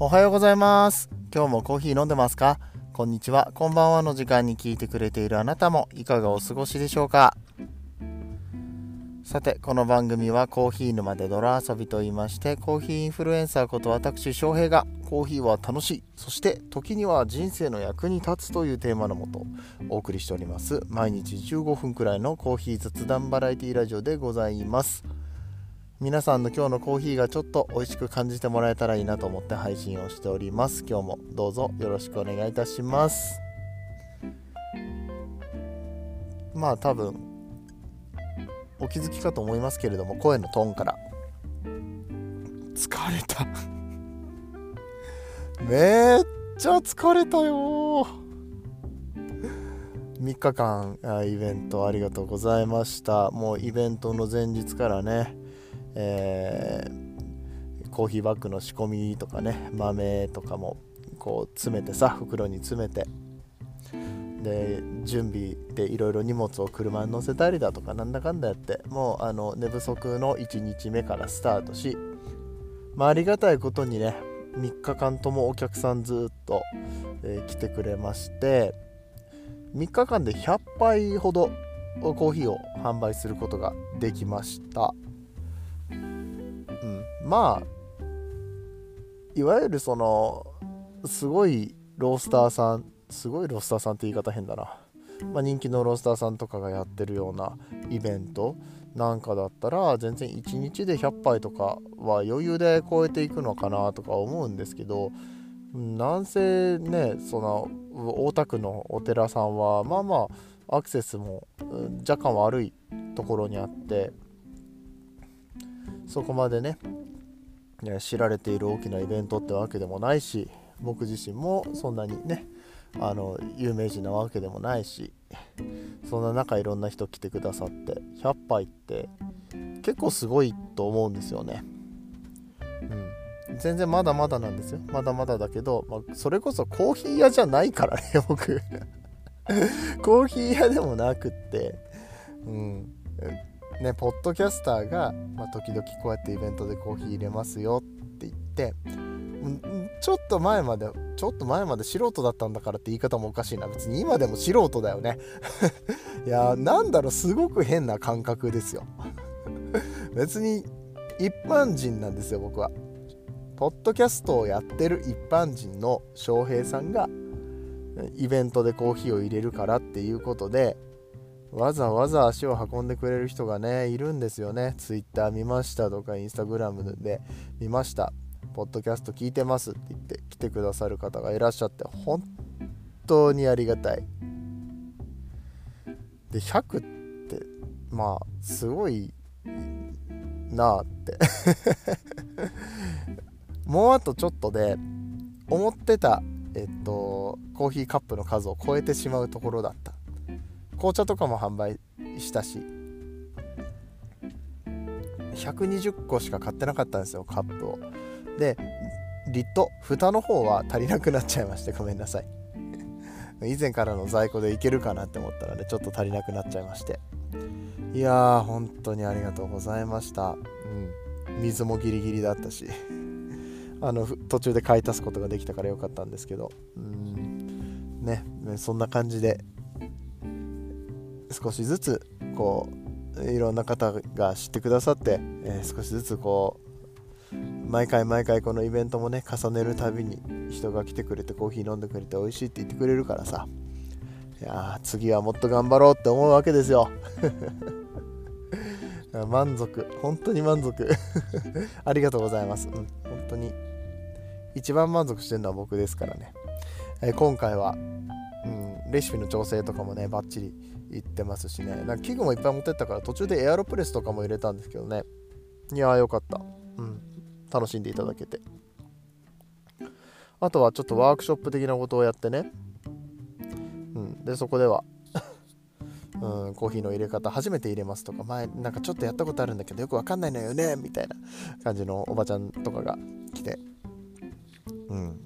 おはようございます。今日もコーヒー飲んでますか？こんにちは、こんばんはの時間に聞いてくれているあなたもいかがお過ごしでしょうか？さて、この番組はコーヒー沼で泥遊びと言いまして、コーヒーインフルエンサーこと私翔平が、コーヒーは楽しい、そして時には人生の役に立つというテーマのもとお送りしております、毎日15分くらいのコーヒー雑談バラエティラジオでございます。皆さんの今日のコーヒーがちょっと美味しく感じてもらえたらいいなと思って配信をしております。今日もどうぞよろしくお願いいたします。まあ多分お気づきかと思いますけれども、声のトーンから疲れためっちゃ疲れたよ。3日間イベントありがとうございました。もうイベントの前日からね、コーヒーバッグの仕込みとかね、豆とかもこう詰めてさ、袋に詰めて、で準備でいろいろ荷物を車に乗せたりだとかなんだかんだやって、もう寝不足の1日目からスタートし、まあ、ありがたいことにね、3日間ともお客さんずっと、来てくれまして、3日間で100杯ほどコーヒーを販売することができました。まあいわゆるそのすごいロースターさんって言い方変だな、人気のロースターさんとかがやってるようなイベントなんかだったら、全然1日で100杯とかは余裕で超えていくのかなとか思うんですけど、なんせね、その大田区のお寺さんはまあまあアクセスも若干悪いところにあって、そこまでね知られている大きなイベントってわけでもないし、僕自身もそんなにね有名人なわけでもないし、そんな中いろんな人来てくださって、100杯って結構すごいと思うんですよね。全然まだまだなんですよ。まだまだだけど、それこそコーヒー屋じゃないからね、僕コーヒー屋でもなくってね、ポッドキャスターが、時々こうやってイベントでコーヒー入れますよって言って、ちょっと前まで素人だったんだからって言い方もおかしいな。別に今でも素人だよねいやなんだろう、すごく変な感覚ですよ別に一般人なんですよ、僕は。ポッドキャストをやってる一般人の翔平さんがイベントでコーヒーを入れるからっていうことで、わざわざ足を運んでくれる人がね、いるんですよね。ツイッター見ましたとか、インスタグラムで見ました、ポッドキャスト聞いてますって言って来てくださる方がいらっしゃって、本当にありがたい。で、100ってまあすごいなあってもうあとちょっとで思ってた、コーヒーカップの数を超えてしまうところだった。紅茶とかも販売したし、120個しか買ってなかったんですよ、カップを。で、リット蓋の方は足りなくなっちゃいまして、ごめんなさい以前からの在庫でいけるかなって思ったらね、ちょっと足りなくなっちゃいまして、いやー本当にありがとうございました。水もギリギリだったし途中で買い足すことができたからよかったんですけど、ね、そんな感じで少しずつこういろんな方が知ってくださって、少しずつこう毎回このイベントもね、重ねるたびに人が来てくれて、コーヒー飲んでくれて、美味しいって言ってくれるからさ、いや次はもっと頑張ろうって思うわけですよ満足、本当に満足ありがとうございます、本当に一番満足してるのは僕ですからね。今回は、レシピの調整とかもねバッチリ言ってますしね、なんか器具もいっぱい持ってったから、途中でエアロプレスとかも入れたんですけどね、いやーよかった、楽しんでいただけて。あとはちょっとワークショップ的なことをやってね、でそこではコーヒーの入れ方初めて入れますとか、前なんかちょっとやったことあるんだけどよくわかんないのよねみたいな感じのおばちゃんとかが来て、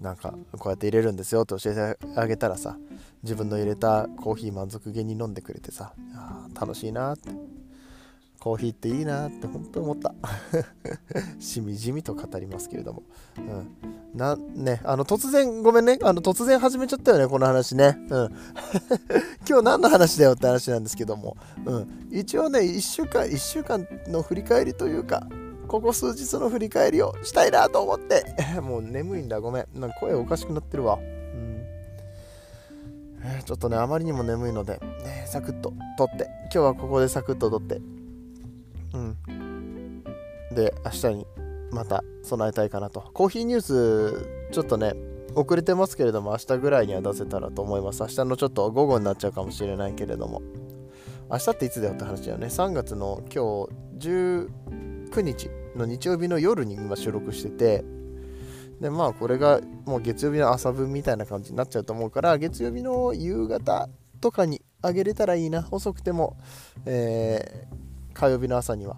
なんかこうやって入れるんですよって教えてあげたらさ、自分の入れたコーヒー満足げに飲んでくれてさ、楽しいなって、コーヒーっていいなって本当に思ったしみじみと語りますけれども、うん、ね、突然ごめんね、突然始めちゃったよねこの話ね、うん、今日何の話だよって話なんですけども、うん、一応ね1週間の振り返りというかここ数日の振り返りをしたいなと思ってもう眠いんだごめん、なんか声おかしくなってるわ、ちょっとねあまりにも眠いので、ね、サクッと撮って今日はここでサクッと撮って、うん、で明日にまた備えたいかなと。コーヒーニュースちょっとね遅れてますけれども明日ぐらいには出せたらと思います。明日のちょっと午後になっちゃうかもしれないけれども、明日っていつだよって話だよね。3月の今日19日の日曜日の夜に今収録してて、でまあこれがもう月曜日の朝分みたいな感じになっちゃうと思うから、月曜日の夕方とかにあげれたらいいな。遅くても、火曜日の朝には、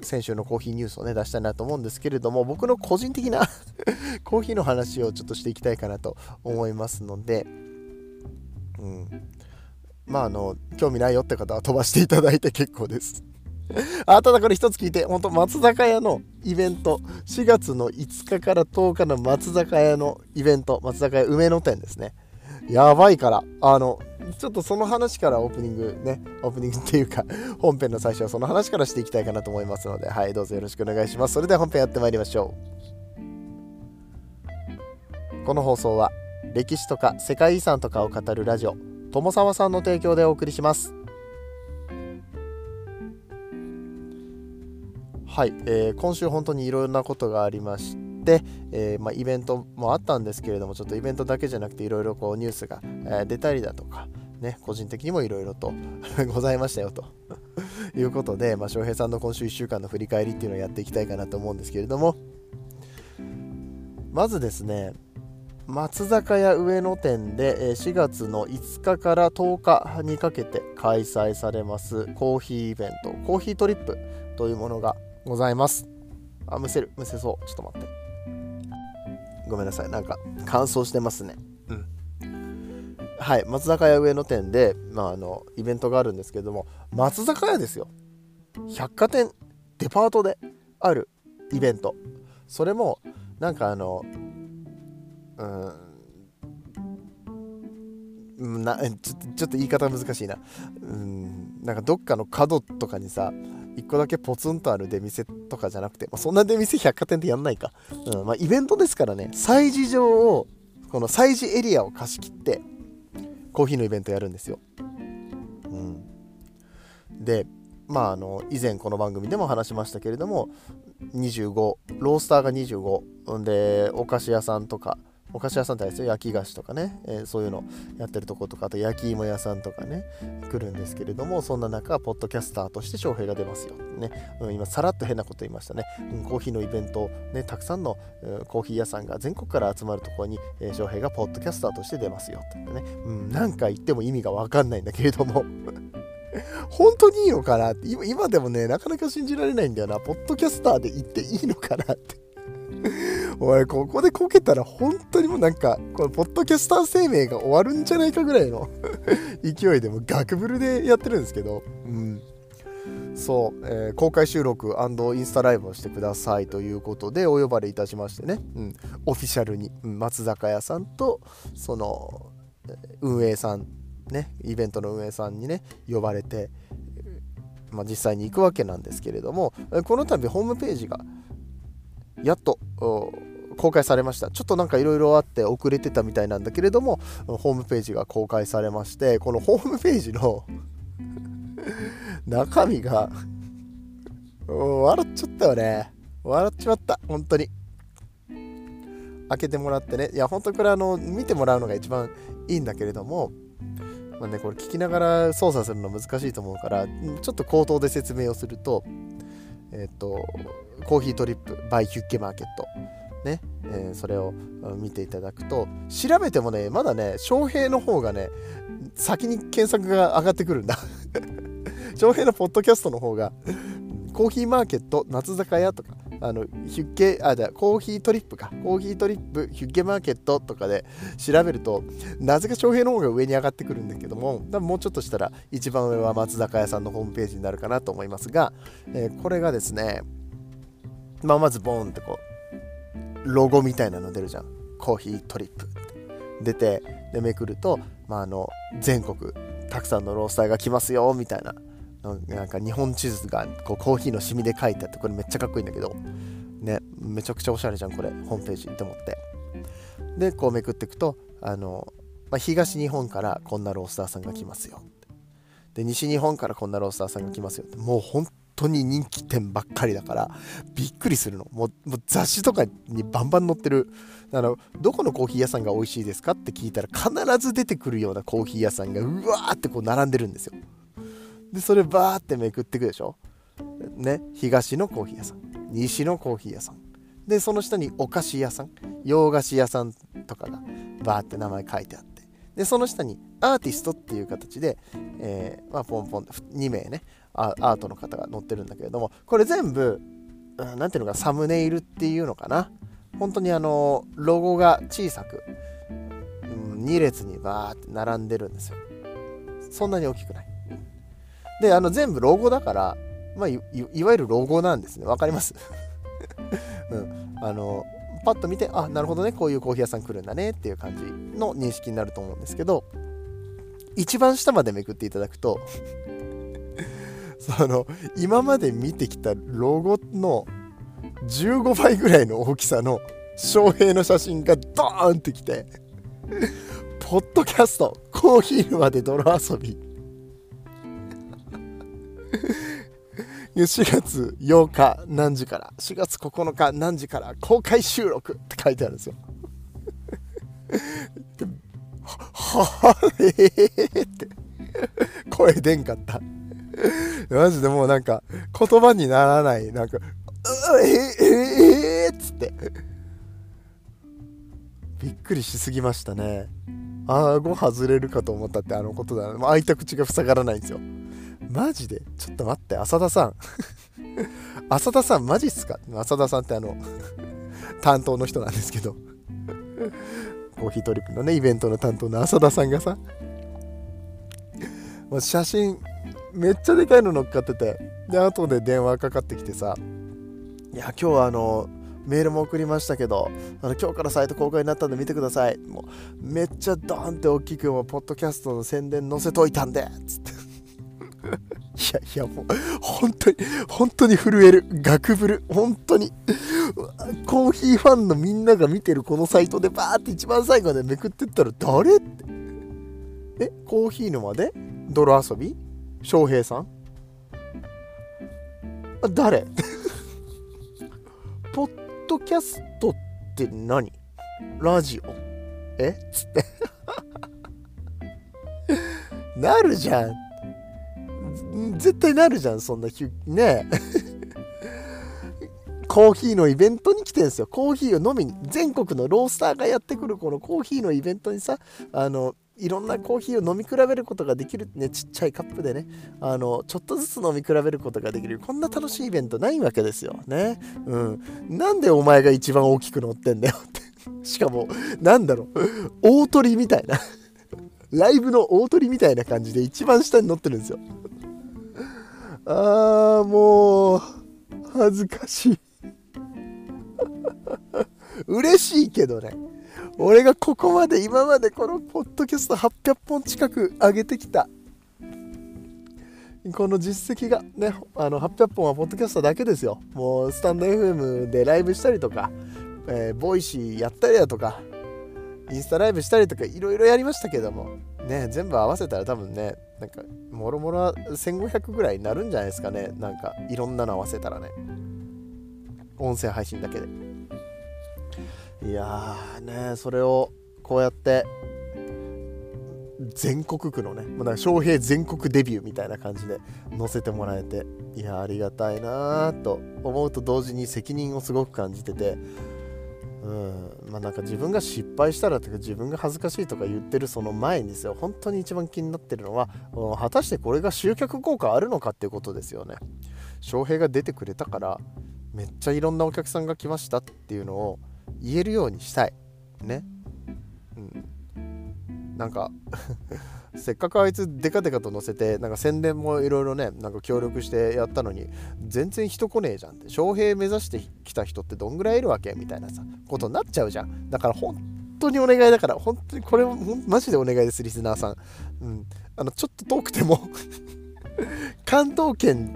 先週のコーヒーニュースをね出したいなと思うんですけれども、僕の個人的なコーヒーの話をちょっとしていきたいかなと思いますので、うん、まあ興味ないよって方は飛ばしていただいて結構ですただこれ一つ聞いて、本当松坂屋のイベント、4月の5日から10日の松坂屋のイベント、松坂屋梅野店ですね、やばいから、ちょっとその話からオープニングっていうか本編の最初はその話からしていきたいかなと思いますので、はい、どうぞよろしくお願いします。それでは本編やってまいりましょう。この放送は歴史とか世界遺産とかを語るラジオ友沢さんの提供でお送りします。はい、今週本当にいろんなことがありまして、イベントもあったんですけれども、ちょっとイベントだけじゃなくていろいろこうニュースが、出たりだとか、ね、個人的にもいろいろとございましたよということで、まあ、翔平さんの今週1週間の振り返りっていうのをやっていきたいかなと思うんですけれども、まずですね松坂屋上野店で4月の5日から10日にかけて開催されますコーヒーイベント、コーヒートリップというものがございます。あ、むせそう、ちょっと待って、ごめんなさい、なんか乾燥してますね、うん、はい。松坂屋上野店で、まあ、イベントがあるんですけども、松坂屋ですよ、百貨店デパートであるイベント、それもなんかちょっと言い方難しいな、なんかどっかの角とかにさ1個だけポツンとある出店とかじゃなくて、まあ、そんな出店百貨店ってやんないか、まあ、イベントですからね、催事場をこの催事エリアを貸し切ってコーヒーのイベントやるんですよ、うん、でまあ以前この番組でも話しましたけれども、25ロースターが25で、お菓子屋さんってあれですよ、焼き菓子とかね、そういうのやってるとことか、あと焼き芋屋さんとかね来るんですけれども、そんな中ポッドキャスターとして翔平が出ますよ、ね、今さらっと変なこと言いましたね、コーヒーのイベント、ね、たくさんの、コーヒー屋さんが全国から集まるところに、翔平がポッドキャスターとして出ますよって言ってね、なんか言っても意味が分かんないんだけれども本当にいいのかなって、今でもねなかなか信じられないんだよな、ポッドキャスターで言っていいのかなっておい、ここでこけたら本当にもうなんかこのポッドキャスター生命が終わるんじゃないかぐらいの勢いでもうガクブルでやってるんですけど、そう、公開収録&インスタライブをしてくださいということでお呼ばれいたしましてね、オフィシャルに松坂屋さんとその運営さんね、イベントの運営さんにね呼ばれて、まあ、実際に行くわけなんですけれども、この度ホームページがやっと公開されました。ちょっとなんかいろいろあって遅れてたみたいなんだけれども、ホームページが公開されまして、このホームページの中身が笑っちゃったよね、笑っちまった。本当に開けてもらってね、いや本当これ見てもらうのが一番いいんだけれども、まあね、これ聞きながら操作するの難しいと思うからちょっと口頭で説明をすると、コーヒートリップ by ヒュッケマーケットね、それを見ていただくと、調べてもねまだね翔平の方がね先に検索が上がってくるんだ翔平のポッドキャストの方がコーヒーマーケット夏坂屋とか、ヒュッケ、あ、じゃあコーヒートリップか、コーヒートリップヒュッケマーケットとかで調べると、なぜか翔平の方が上に上がってくるんだけども、多分もうちょっとしたら一番上は松坂屋さんのホームページになるかなと思いますが、これがですね、まずボーンってこうロゴみたいなの出るじゃん。コーヒートリップ出て、でめくると、全国たくさんのロースターが来ますよみたいな、なんか日本地図がこうコーヒーのシミで書いてあって、これめっちゃかっこいいんだけどね、めちゃくちゃおしゃれじゃんこれ、ホームページって思って、でこうめくっていくと、東日本からこんなロースターさんが来ますよって、で西日本からこんなロースターさんが来ますよって、もう本当に人気店ばっかりだからびっくりするの。もう雑誌とかにバンバン載ってる。どこのコーヒー屋さんが美味しいですかって聞いたら必ず出てくるようなコーヒー屋さんがうわーってこう並んでるんですよ。でそれバーってめくってくでしょ、ね、東のコーヒー屋さん、西のコーヒー屋さんで、その下にお菓子屋さん、洋菓子屋さんとかがバーって名前書いてあって、でその下にアーティストっていう形で、ポンポン2名ね、アートの方が載ってるんだけれども、これ全部なんていうのか、サムネイルっていうのかな、本当にロゴが小さく、2列にバーって並んでるんですよ。そんなに大きくないで、全部ロゴだから、いわゆるロゴなんですね。わかります、パッと見て、あ、なるほどね、こういうコーヒー屋さん来るんだねっていう感じの認識になると思うんですけど、一番下までめくっていただくと今まで見てきたロゴの15倍ぐらいの大きさの翔平の写真がドーンってきてポッドキャストコーヒー沼で泥遊び4月8日何時から4月9日何時から公開収録って書いてあるんですよはって声出んかったマジでもうなんか言葉にならない、なんかっつってびっくりしすぎましたね。顎外れるかと思ったってことだな。もう開いた口が塞がらないんですよマジで。ちょっと待って、浅田さん浅田さんマジっすか。浅田さんって担当の人なんですけどコーヒートリップのねイベントの担当の浅田さんがさ、もう写真めっちゃでかいの乗っかってて、で後で電話かかってきてさ、いや今日はメールも送りましたけど、今日からサイト公開になったんで見てください、もうめっちゃドーンって大きくもポッドキャストの宣伝載せといたんでつっていやもう本当に震える、ガクブル、本当にコーヒーファンのみんなが見てるこのサイトでバーって一番最後までめくってったら誰ってコーヒー沼で泥遊び翔平さん誰ポッドキャストって何ラジオつってなるじゃん、絶対なるじゃん、そんなねコーヒーのイベントに来てんですよ。コーヒーを飲みに、全国のロースターがやってくるこのコーヒーのイベントにさ、いろんなコーヒーを飲み比べることができるね、ちっちゃいカップでね、ちょっとずつ飲み比べることができる、こんな楽しいイベントないわけですよね。なんでお前が一番大きく乗ってんだよってしかもなんだろう、大鳥みたいなライブの大鳥みたいな感じで一番下に乗ってるんですよ。もう恥ずかしい嬉しいけどね、俺がここまで今までこのポッドキャスト800本近く上げてきたこの実績がね、800本はポッドキャストだけですよ。もうスタンド FM でライブしたりとか、ボイシーやったりだとか、インスタライブしたりとかいろいろやりましたけどもね、全部合わせたら多分ね、なんかもろもろは1500ぐらいになるんじゃないですかね、なんかいろんなの合わせたらね、音声配信だけで。いやーね、それをこうやって全国区のね、もうなんか翔平全国デビューみたいな感じで載せてもらえて、いやありがたいなと思うと同時に責任をすごく感じてて、なんか自分が失敗したらとか自分が恥ずかしいとか言ってるその前にですよ、本当に一番気になってるのは果たしてこれが集客効果あるのかっていうことですよね。翔平が出てくれたからめっちゃいろんなお客さんが来ましたっていうのを言えるようにしたいね。うん、なんかせっかくあいつデカデカと載せてなんか宣伝もいろいろねなんか協力してやったのに全然人来ねえじゃんって、翔平目指してきた人ってどんぐらいいるわけみたいなさことになっちゃうじゃん。だから本当にお願いだから、本当にこれマジでお願いです、リスナーさん、うん、ちょっと遠くても関東圏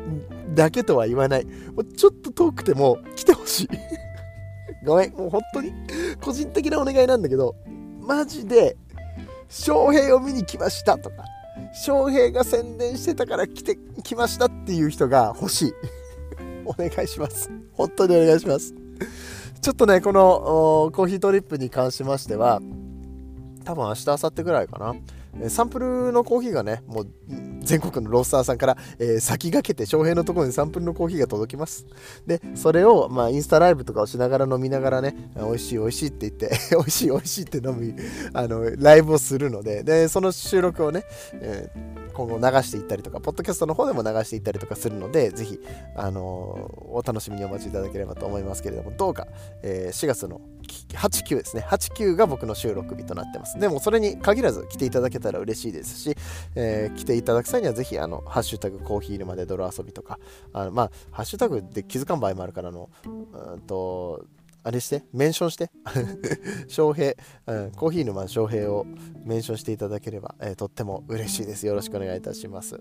だけとは言わない、ちょっと遠くても来てほしいごめん、もう本当に個人的なお願いなんだけど、マジで翔平を見に来ましたとか翔平が宣伝してたから来ましたっていう人が欲しいお願いします、本当にお願いします。ちょっとねこのコーヒートリップに関しましては多分明日明後日ぐらいかな、サンプルのコーヒーがねもう全国のロースターさんから、先駆けて翔平のところにサンプルのコーヒーが届きます。でそれを、まあ、インスタライブとかをしながら飲みながらね美味しい美味しいって言って美味しい美味しいって飲みライブをするの でその収録をね、今後流していったりとかポッドキャストの方でも流していったりとかするので、ぜひ、お楽しみにお待ちいただければと思いますけれども、どうか、4月の8、9ですね、8、9が僕の収録日となってます。でもそれに限らず来ていただけたら嬉しいですし、来ていただく際にはぜひハッシュタグコーヒー沼で泥遊びとかまあハッシュタグで気づかん場合もあるからあれしてメンションして翔平、コーヒー沼翔平をメンションしていただければ、とっても嬉しいです。よろしくお願いいたします。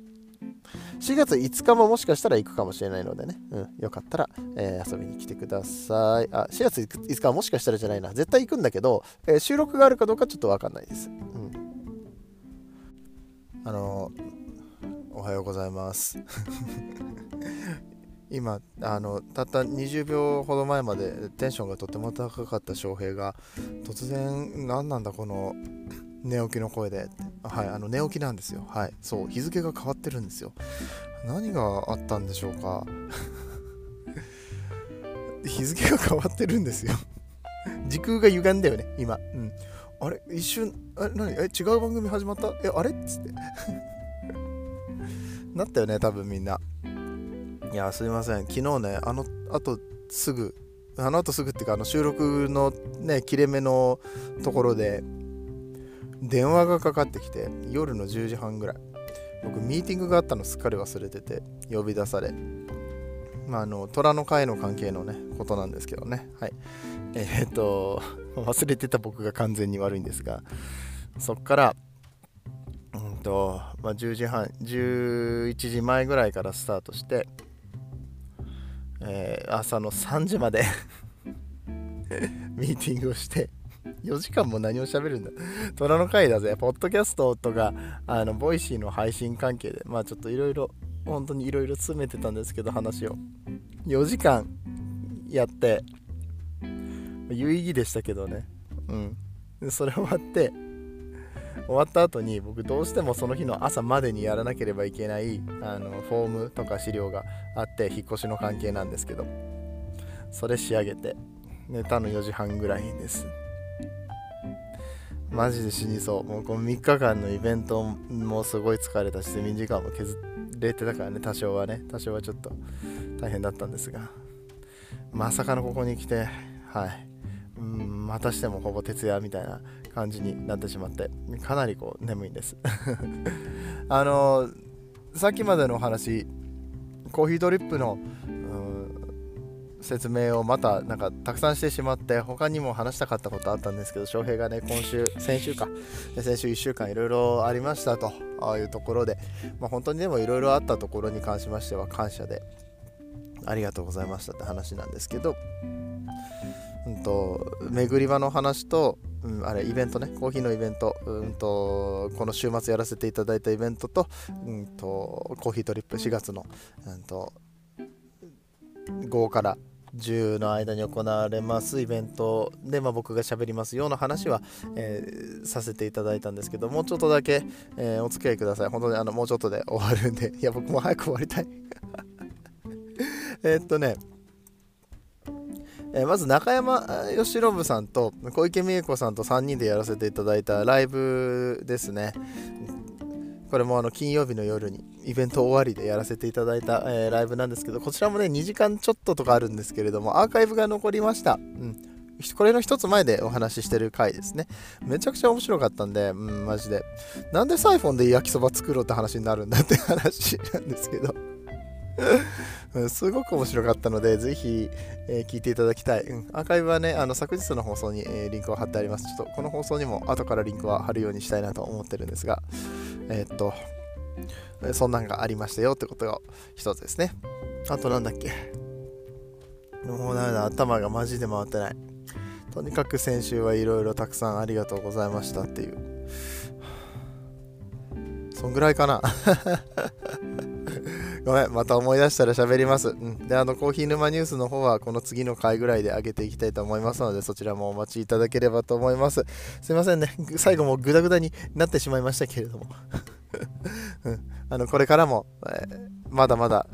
4月5日ももしかしたら行くかもしれないのでね、よかったら、遊びに来てください。4月5日はもしかしたらじゃないな、絶対行くんだけど、収録があるかどうかちょっと分かんないです、おはようございます今たった20秒ほど前までテンションがとても高かった翔平が突然何なんだこの寝起きの声で、はい、寝起きなんですよ、はい、そう、日付が変わってるんですよ。何があったんでしょうか日付が変わってるんですよ時空が歪んだよね今、うん、あれ一瞬違う番組始まったあれっつってなったよね多分みんな。いやすいません、昨日ねあの後すぐっていうか収録のね切れ目のところで電話がかかってきて、夜の10時半ぐらい僕ミーティングがあったのすっかり忘れてて呼び出され、まあ虎の会の関係のねことなんですけどね、はい、忘れてた僕が完全に悪いんですが、そっから10時半11時前ぐらいからスタートして、朝の3時までミーティングをして4時間も何を喋るんだ虎の会だぜ。ポッドキャストとかボイシーの配信関係でまあちょっといろいろ本当にいろいろ詰めてたんですけど、話を4時間やって有意義でしたけどね、うん、それ終わった後に僕どうしてもその日の朝までにやらなければいけないフォームとか資料があって、引っ越しの関係なんですけどそれ仕上げて寝たの4時半ぐらいです。マジで死にそう。もうこの3日間のイベントもすごい疲れたし、睡眠時間も削れてたからね、多少はちょっと大変だったんですが、まさかのここに来て、はい、またしてもほぼ徹夜みたいな感じになってしまって、かなりこう眠いんですさっきまでの話コーヒードリップの説明をまたなんかたくさんしてしまって、他にも話したかったことあったんですけど、翔平がね先週1週間いろいろありましたというところで、まあ、本当にでもいろいろあったところに関しましては感謝でありがとうございましたって話なんですけど、巡り場の話と、あれイベントね、コーヒーのイベント、この週末やらせていただいたイベントと、コーヒートリップ4月の、5から10の間に行われますイベントで、まあ、僕が喋りますような話は、させていただいたんですけど、もうちょっとだけ、お付き合いください。本当にもうちょっとで終わるんで、いや僕も早く終わりたいまず中山義信さんと小池美恵子さんと3人でやらせていただいたライブですね。これも金曜日の夜にイベント終わりでやらせていただいた、ライブなんですけど、こちらもね2時間ちょっととかあるんですけれども、アーカイブが残りました、これの一つ前でお話ししてる回ですね。めちゃくちゃ面白かったんで、マジでなんでサイフォンで焼きそば作ろうって話になるんだって話なんですけどすごく面白かったので、ぜひ、聞いていただきたい、アーカイブはね昨日の放送に、リンクを貼ってあります。ちょっとこの放送にも後からリンクは貼るようにしたいなと思ってるんですが、そんなんがありましたよってことが一つですね。あとなんだっけ、もうダメだ、頭がマジで回ってない。とにかく先週はいろいろたくさんありがとうございましたっていう、そんぐらいかなごめん、また思い出したら喋ります、でコーヒー沼ニュースの方はこの次の回ぐらいで上げていきたいと思いますので、そちらもお待ちいただければと思います。すいませんね、最後もグダグダになってしまいましたけれどもこれからも、まだまだ、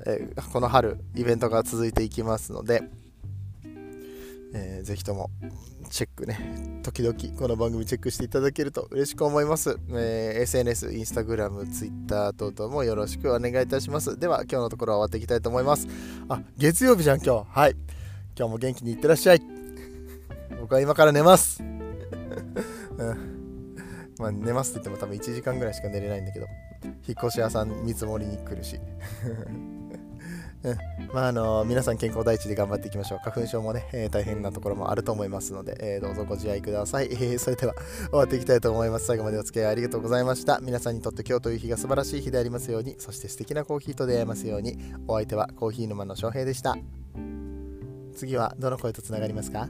この春イベントが続いていきますので、ぜひともチェックね、時々この番組チェックしていただけると嬉しく思います、SNS、インスタグラム、ツイッター等々もよろしくお願いいたします。では今日のところは終わっていきたいと思います。あ、月曜日じゃん今日。はい、今日も元気にいってらっしゃい僕は今から寝ます、まあ、寝ますって言っても多分1時間ぐらいしか寝れないんだけど、引っ越し屋さん見積もりに来るしまあ皆さん健康第一で頑張っていきましょう。花粉症もね、大変なところもあると思いますので、どうぞご自愛ください、それでは終わっていきたいと思います。最後までお付き合いありがとうございました。皆さんにとって今日という日が素晴らしい日でありますように、そして素敵なコーヒーと出会えますように。お相手はコーヒー沼の翔平でした。次はどの声とつながりますか？